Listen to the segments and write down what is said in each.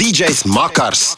DJs Makars.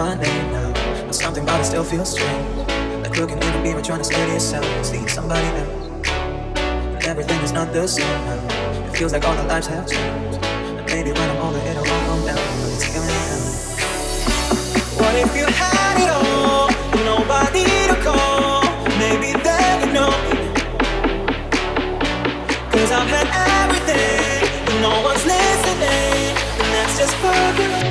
my name now, but something about it still feels strange. Like looking in a mirror trying to steady yourself and see somebody else. And everything is not the same now. It feels like all our lives have changed. And maybe when I'm older it'll all come down, but it's coming down. What if you had it all, nobody to call? Maybe then you know. Cause I've had everything, but no one's listening. And that's just perfect.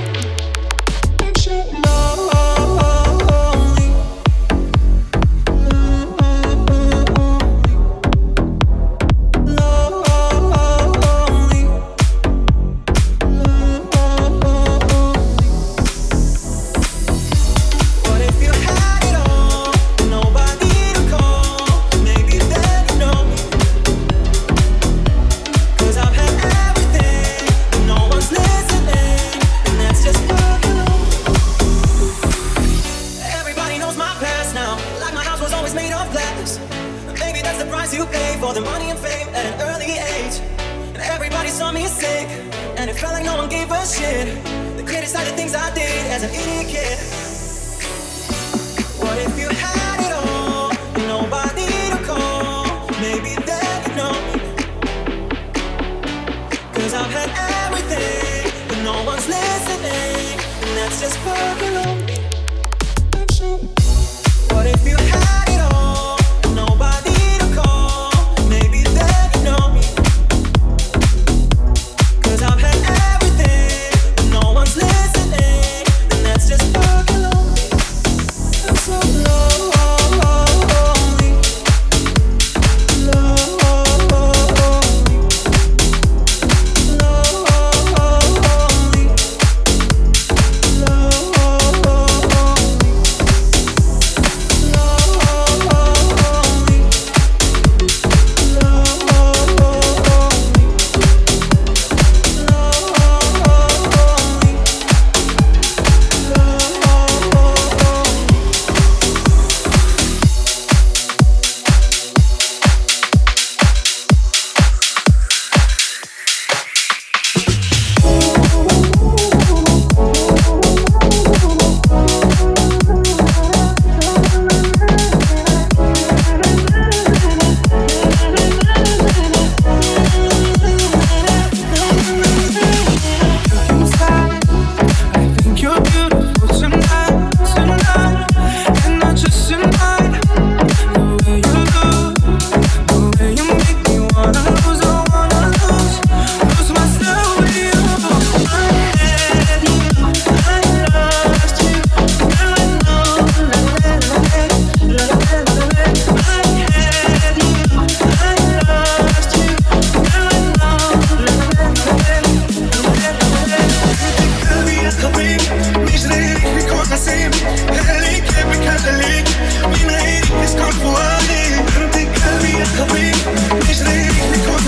It's gone for a day. I don't think I'll be a couple. It's late because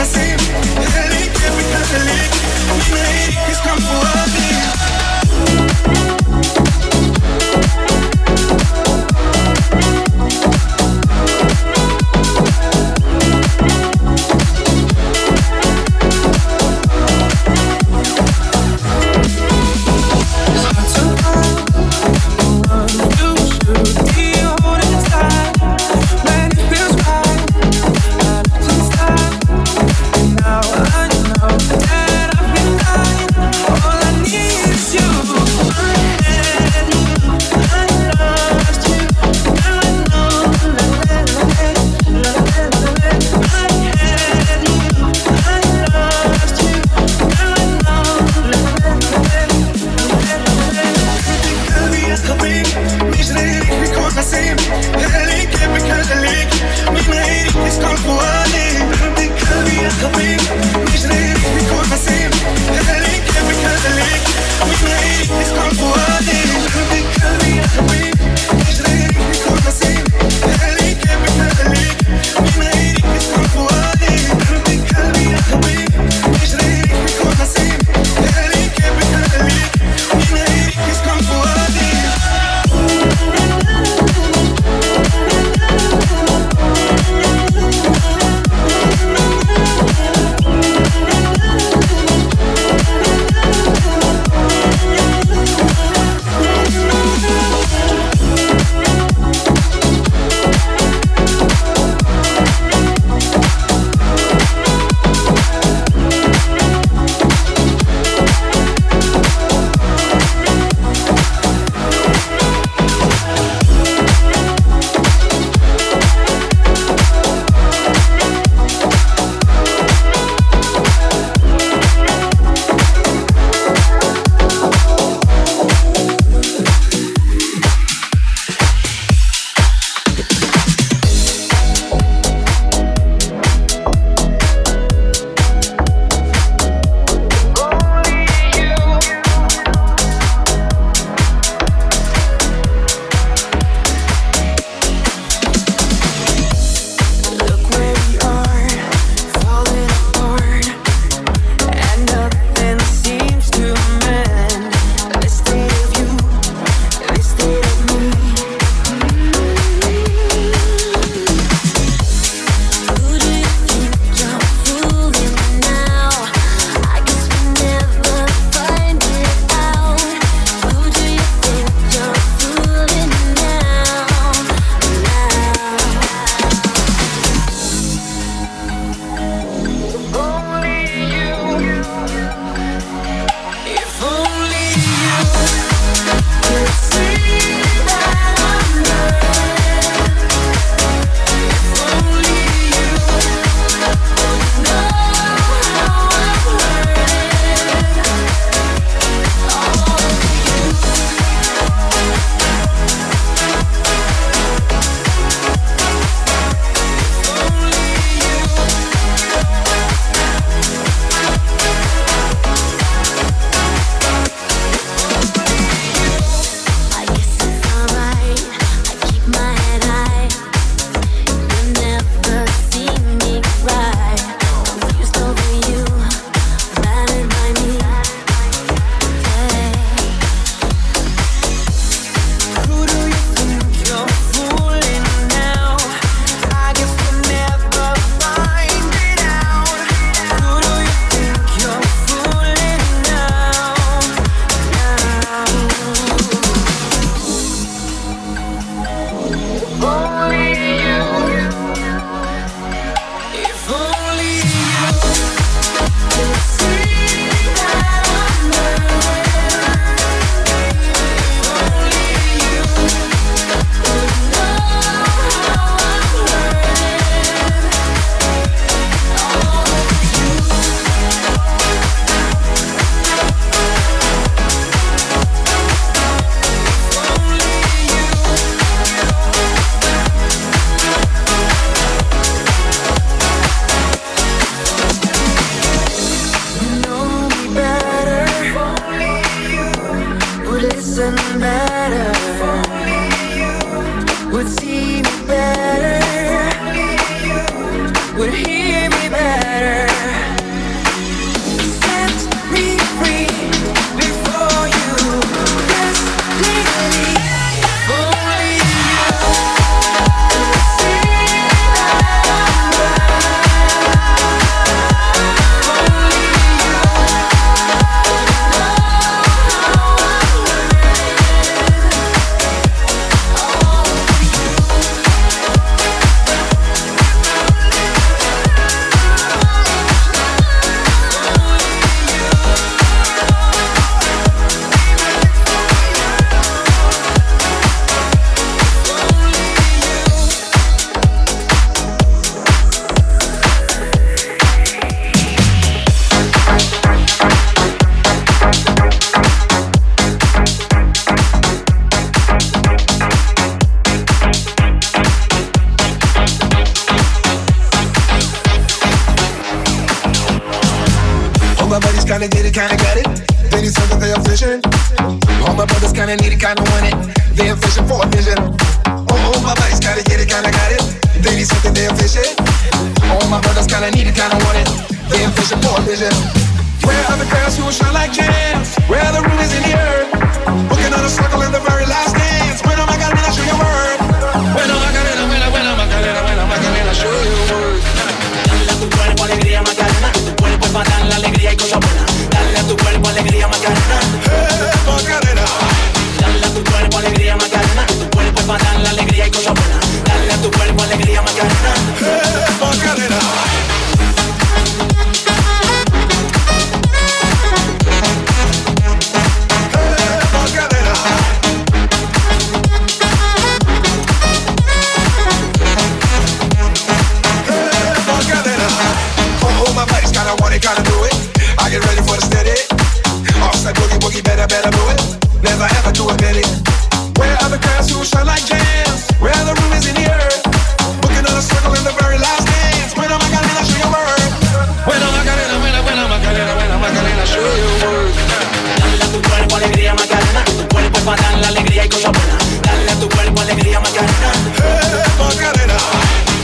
Kinda did it, kinda got it. They need something, they are fishing. All my brothers kinda need it, kinda want it. They are fishing for a vision. Oh, my buddies kinda did it, kinda got it. They need something, they are fishing. All my brothers kinda need it, kinda want it. They are fishing for a vision. Where are the girls who shine like gems? Where are the rubies in the earth? Looking on a circle in the very last dance. When am I gonna show you word? When am I gonna, when am I gonna show you word? Dale a tu cuerpo alegría Macarena. Tu cuerpo es para dar la alegría y cosa buena. Dale a tu cuerpo alegría Macarena. Macarena. Dale a tu cuerpo alegría Macarena. Tu cuerpo es para dar la alegría y cosa buena. Dale a tu cuerpo alegría Macarena. Macarena. Gotta do it. I get ready for the steady. Offside boogie boogie, better do it. Never ever do it, Betty. Where are the girls who shine like gems? Where are the rubies in the earth? Looking on a circle in the very last dance. When am I gonna show you word? When am I gonna, when am I gonna show you word? Dale a tu cuerpo alegría Macarena. Tu cuerpo es para dar la alegría y cosa buena. Dale a tu cuerpo alegría Macarena. Macarena.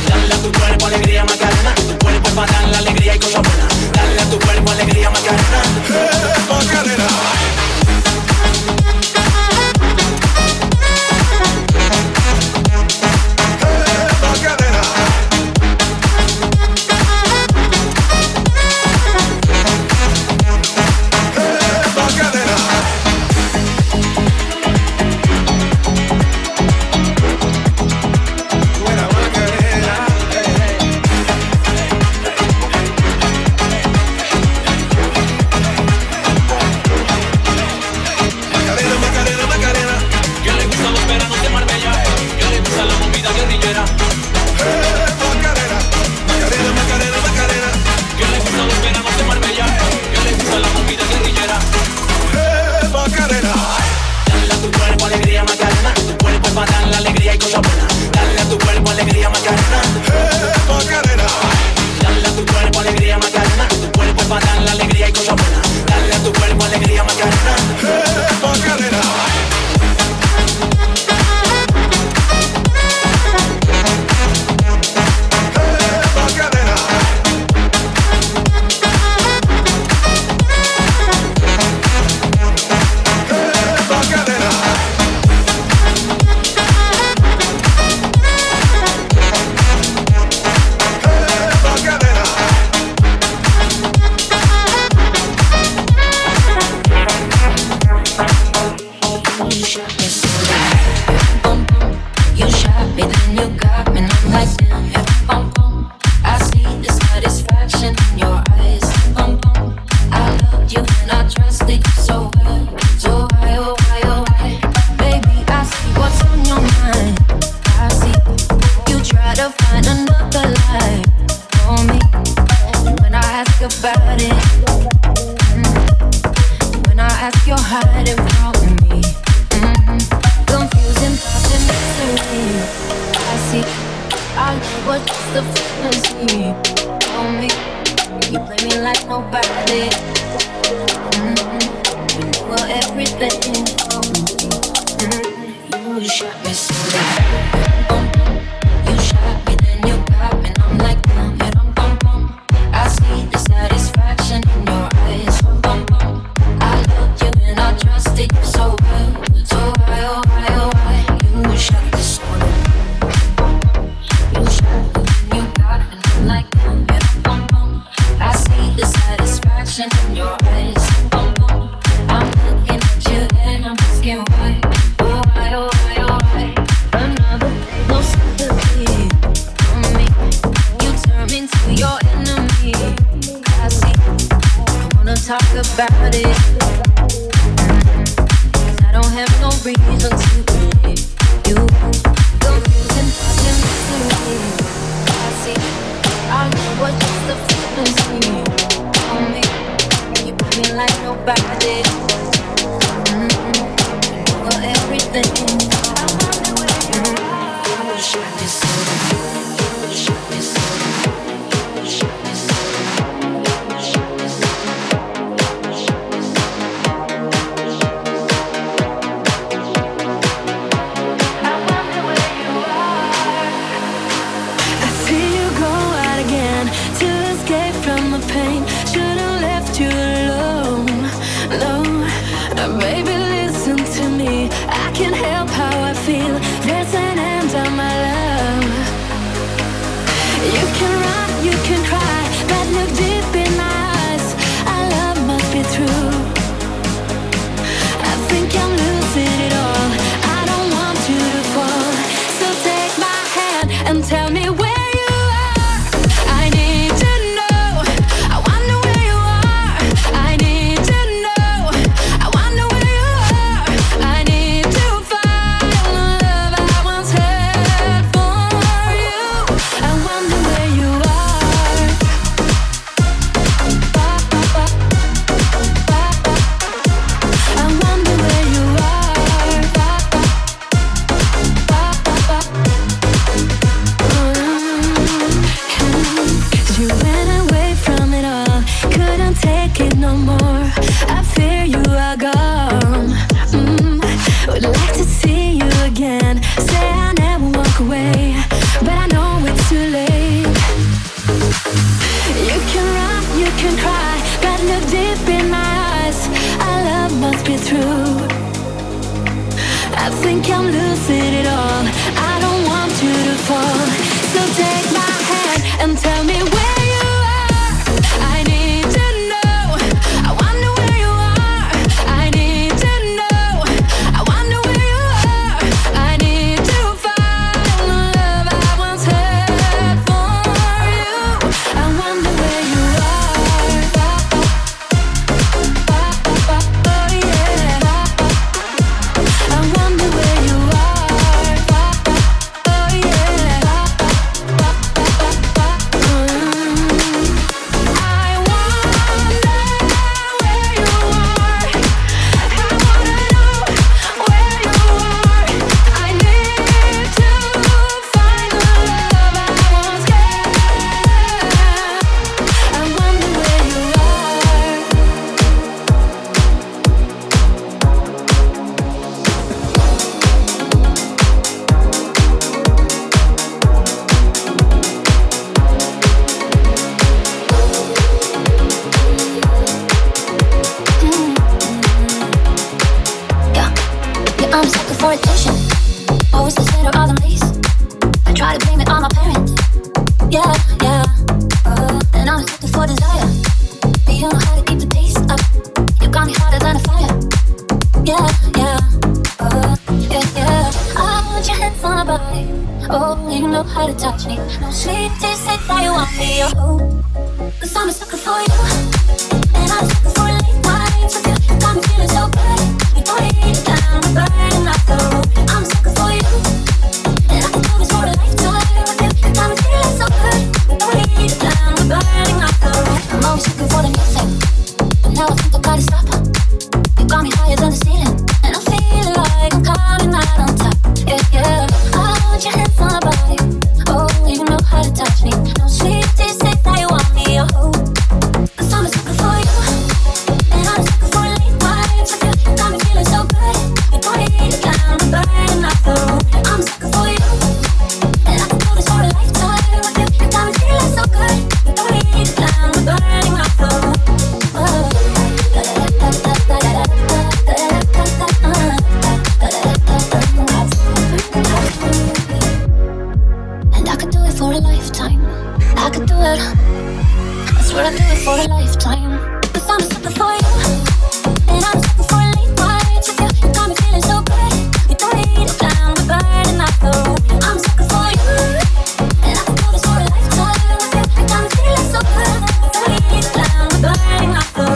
Dale a tu cuerpo alegría Macarena. Tu cuerpo es para dar la alegría y cosa buena. Dale a tu cuerpo alegría Macarena, Macarena. Macarena. can cry. Got look deep in my eyes. Our love must be true. I think I'm losing it all. I don't want you to fall. So take my hand and tell me where you are. I need to know. I wonder where you are. I need to know. I wonder where you are. I need to find the love I once had for you. I wonder where you are. Oh yeah. I wonder where you are. Oh yeah. I wonder where you are. I wanna know where you are. I need to find the love I once had. I wonder where you are. Yeah, I'm sucker for attention. Always the center of the maze. I try to blame it on my parents. Yeah. And I'm sucker for desire. But you know how to keep the pace up. You got me hotter than a fire. Yeah. Yeah. I want your hands on my body. Oh, you know how to touch me. No sleep till you say that you want me. Oh, 'cause I'm a sucker for you. And I'm a sucker for late nights with you. You got me feeling so bad. You don't need a kind of burden off the road. I'm a sucker for you. And I can do this for a lifetime with you. You got me feeling so good. You don't need a kind of burden off the road. I'm always looking for the music. But now I think I gotta stop. You got me higher than the ceiling. And I'm feeling like I'm coming out on top. Yeah. I want your hands on my body. Oh, you know how to touch me. No sleep till you say that you want me. Oh, 'cause I'm a sucker for you. And I'm a sucker for late nights with you. You got me feeling so good. You don't need a kind of burden off the road. I'm a sucker for you. And I can do this for a lifetime with you. You got me feeling so good. You don't need a kind of burden off the road. And I could do it for a lifetime. I could do it. I swear I'd do it for a lifetime. 'Cause I'm a sucker for you. And I'm a sucker for late nights with you. You got me feeling so good. You don't need a kind of burden off the road. I'm a sucker for you. And I can do this for a lifetime with you. You got me feeling so good. You don't need a kind of burden off the road.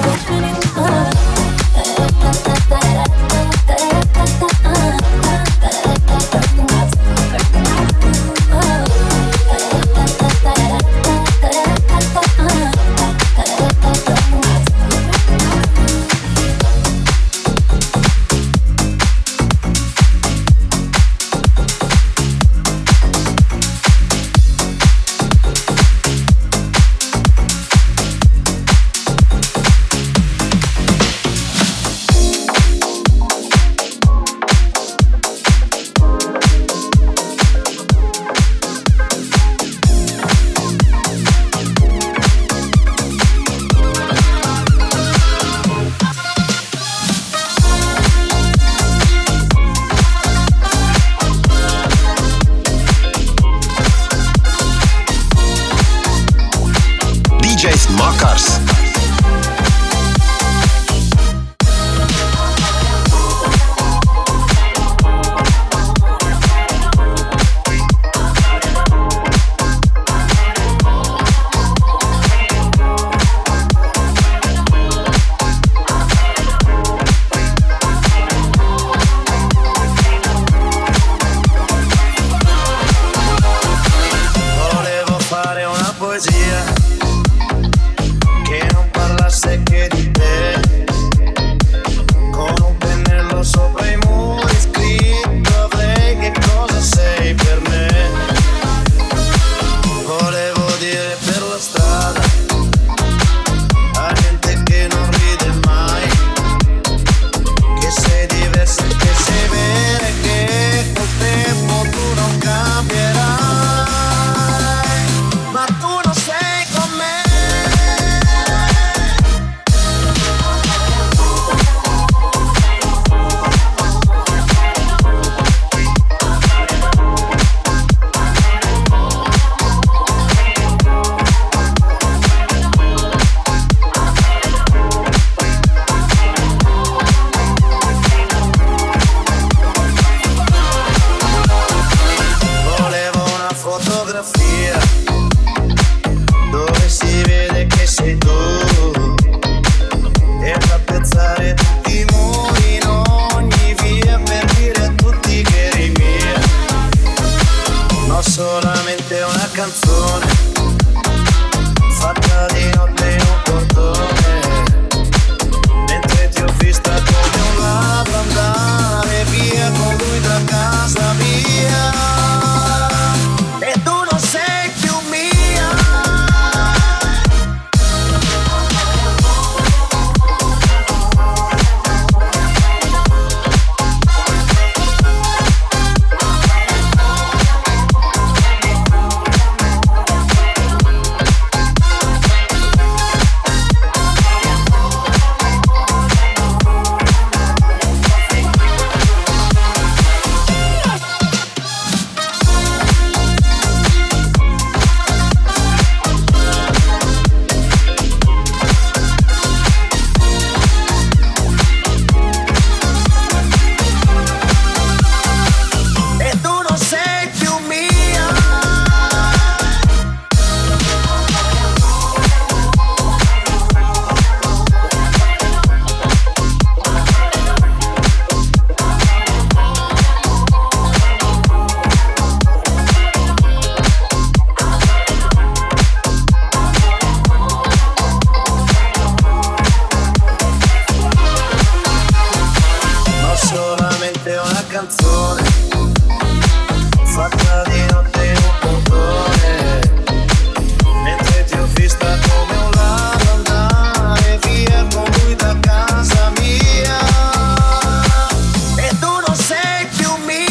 DJ Makars. Volevo fare una poesia che non al sole, fatta di notte in un portone, mentre ti ho vista come un ladro andare via con lui da casa mia, e tu non sei più mia.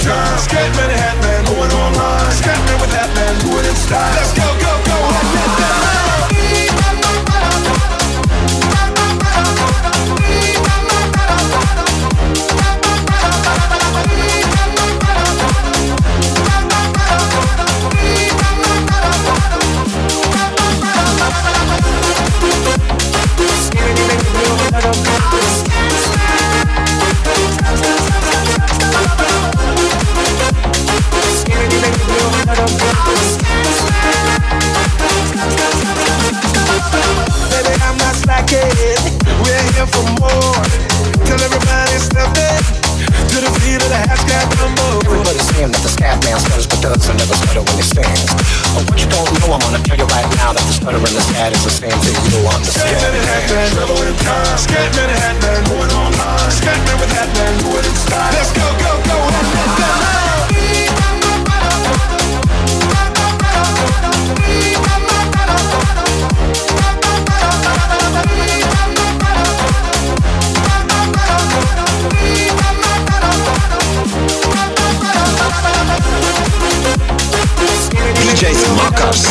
turn. Skatman, Hatman, going online. Skatman with Hatman, do it in style. Let's go, go, go, Hatman, Hatman. DJ Makars.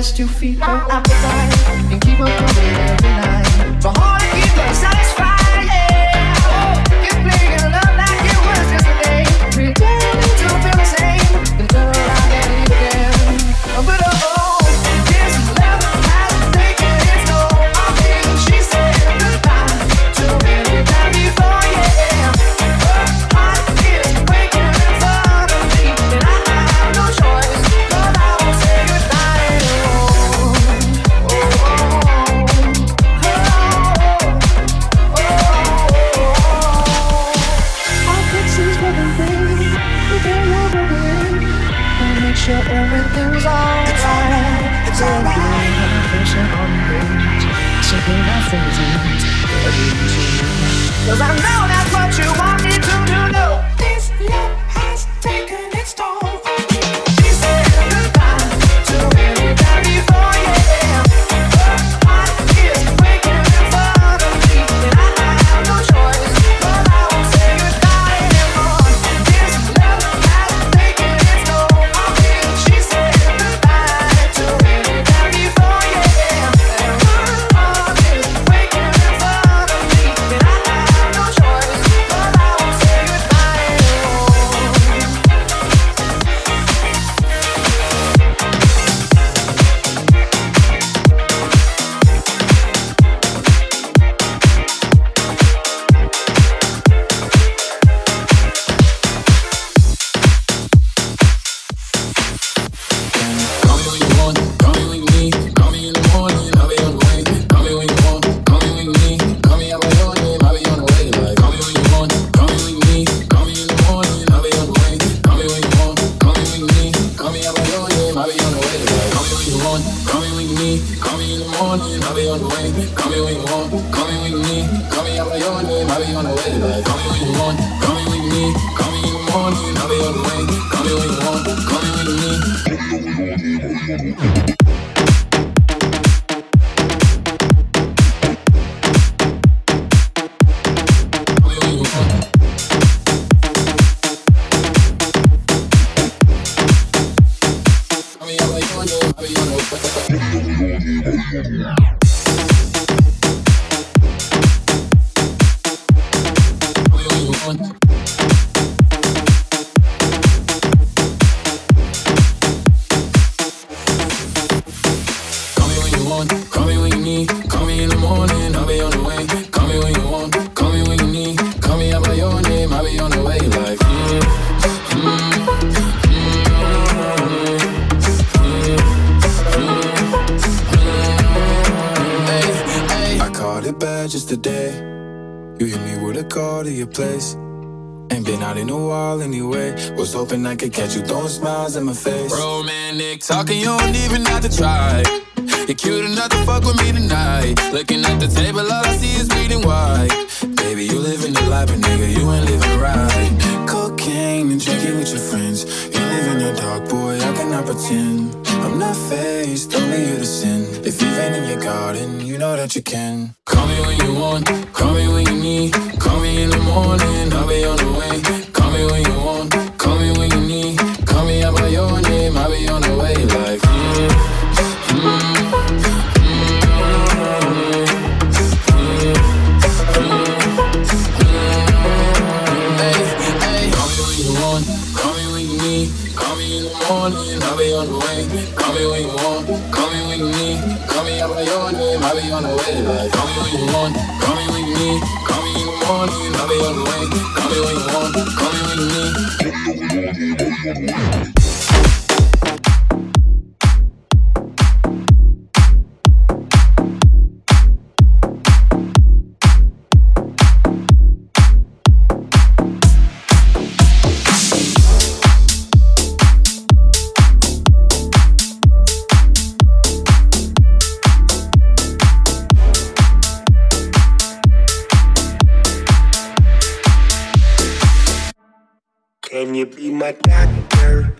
best to feed her appetite and keep her coming every night. But hard to keep her satisfied, yeah. Oh, you play your love like it was just a day. Pretending to feel the same until I get you again. But oh, this love has taken its toll. I think she said goodbye to every time before, yeah. Her heart is breaking inside of me, and I have no choice, cause I won't say goodbye. All pictures were the thing, but they never win. I'll make sure everything's alright. So I'm feeling a pressure on the bridge, shaking my sentence, cause I know that's what you want me to do, no. This love has taken its toll on me. She said goodbye to every time before, yeah. Her heart is breaking inside of me, and I have no choice, cause I won't say goodbye anymore. This love has taken its toll on me. She said goodbye to every time before, yeah. Her heart is breaking inside of me, and I have no choice, cause I won't say goodbye anymore. I could catch you throwing smiles in my face. Romantic talking, you don't even have to try. You're cute enough to fuck with me tonight. Looking at the table, all I see is bleeding white. Baby, you living the life, but nigga, you ain't living right. Cocaine and drinking with your friends. You live in the dark, boy, I cannot pretend. I'm not faced, only you to sin. If you've been in your garden, you know that you can. Call me when you want, call me when you need. Call me in the morning, I'll be on the way. Call me when you want, call me when you need. Call me out by your name, I'll be on the way like Hey, hey. Call me when you want, call me when you need. Call me in the morning, I'll be on the way. Call me when you want, call me when you need. Call me out by your name, I'll be on the way like. Call me when you want, call me when you need. Call me in the morning, I'll be on the way. Call me when you want, call me when you need. Can you be my doctor?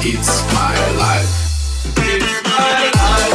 It's my life. It's my life.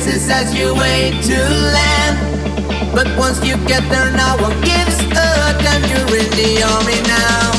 places as you wait to land. But once you get there, no one gives a damn. You're in the army now.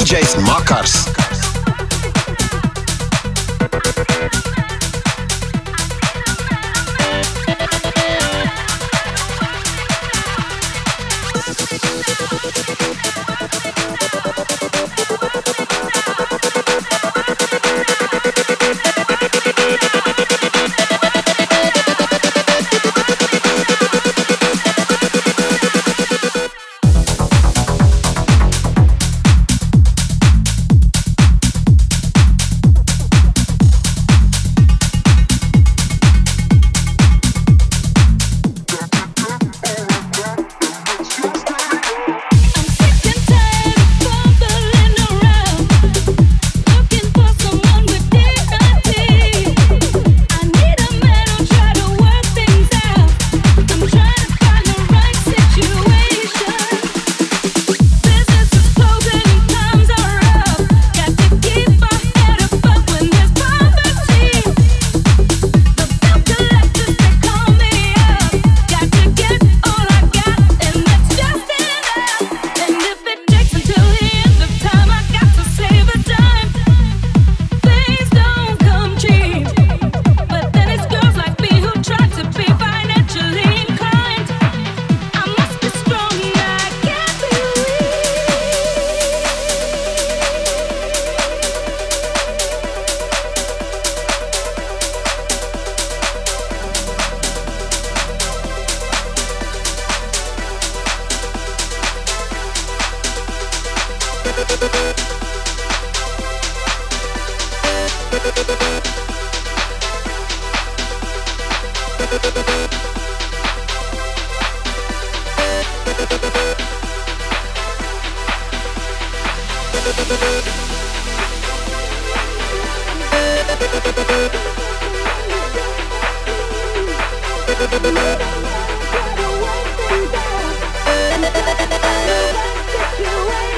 DJ Makars. Away.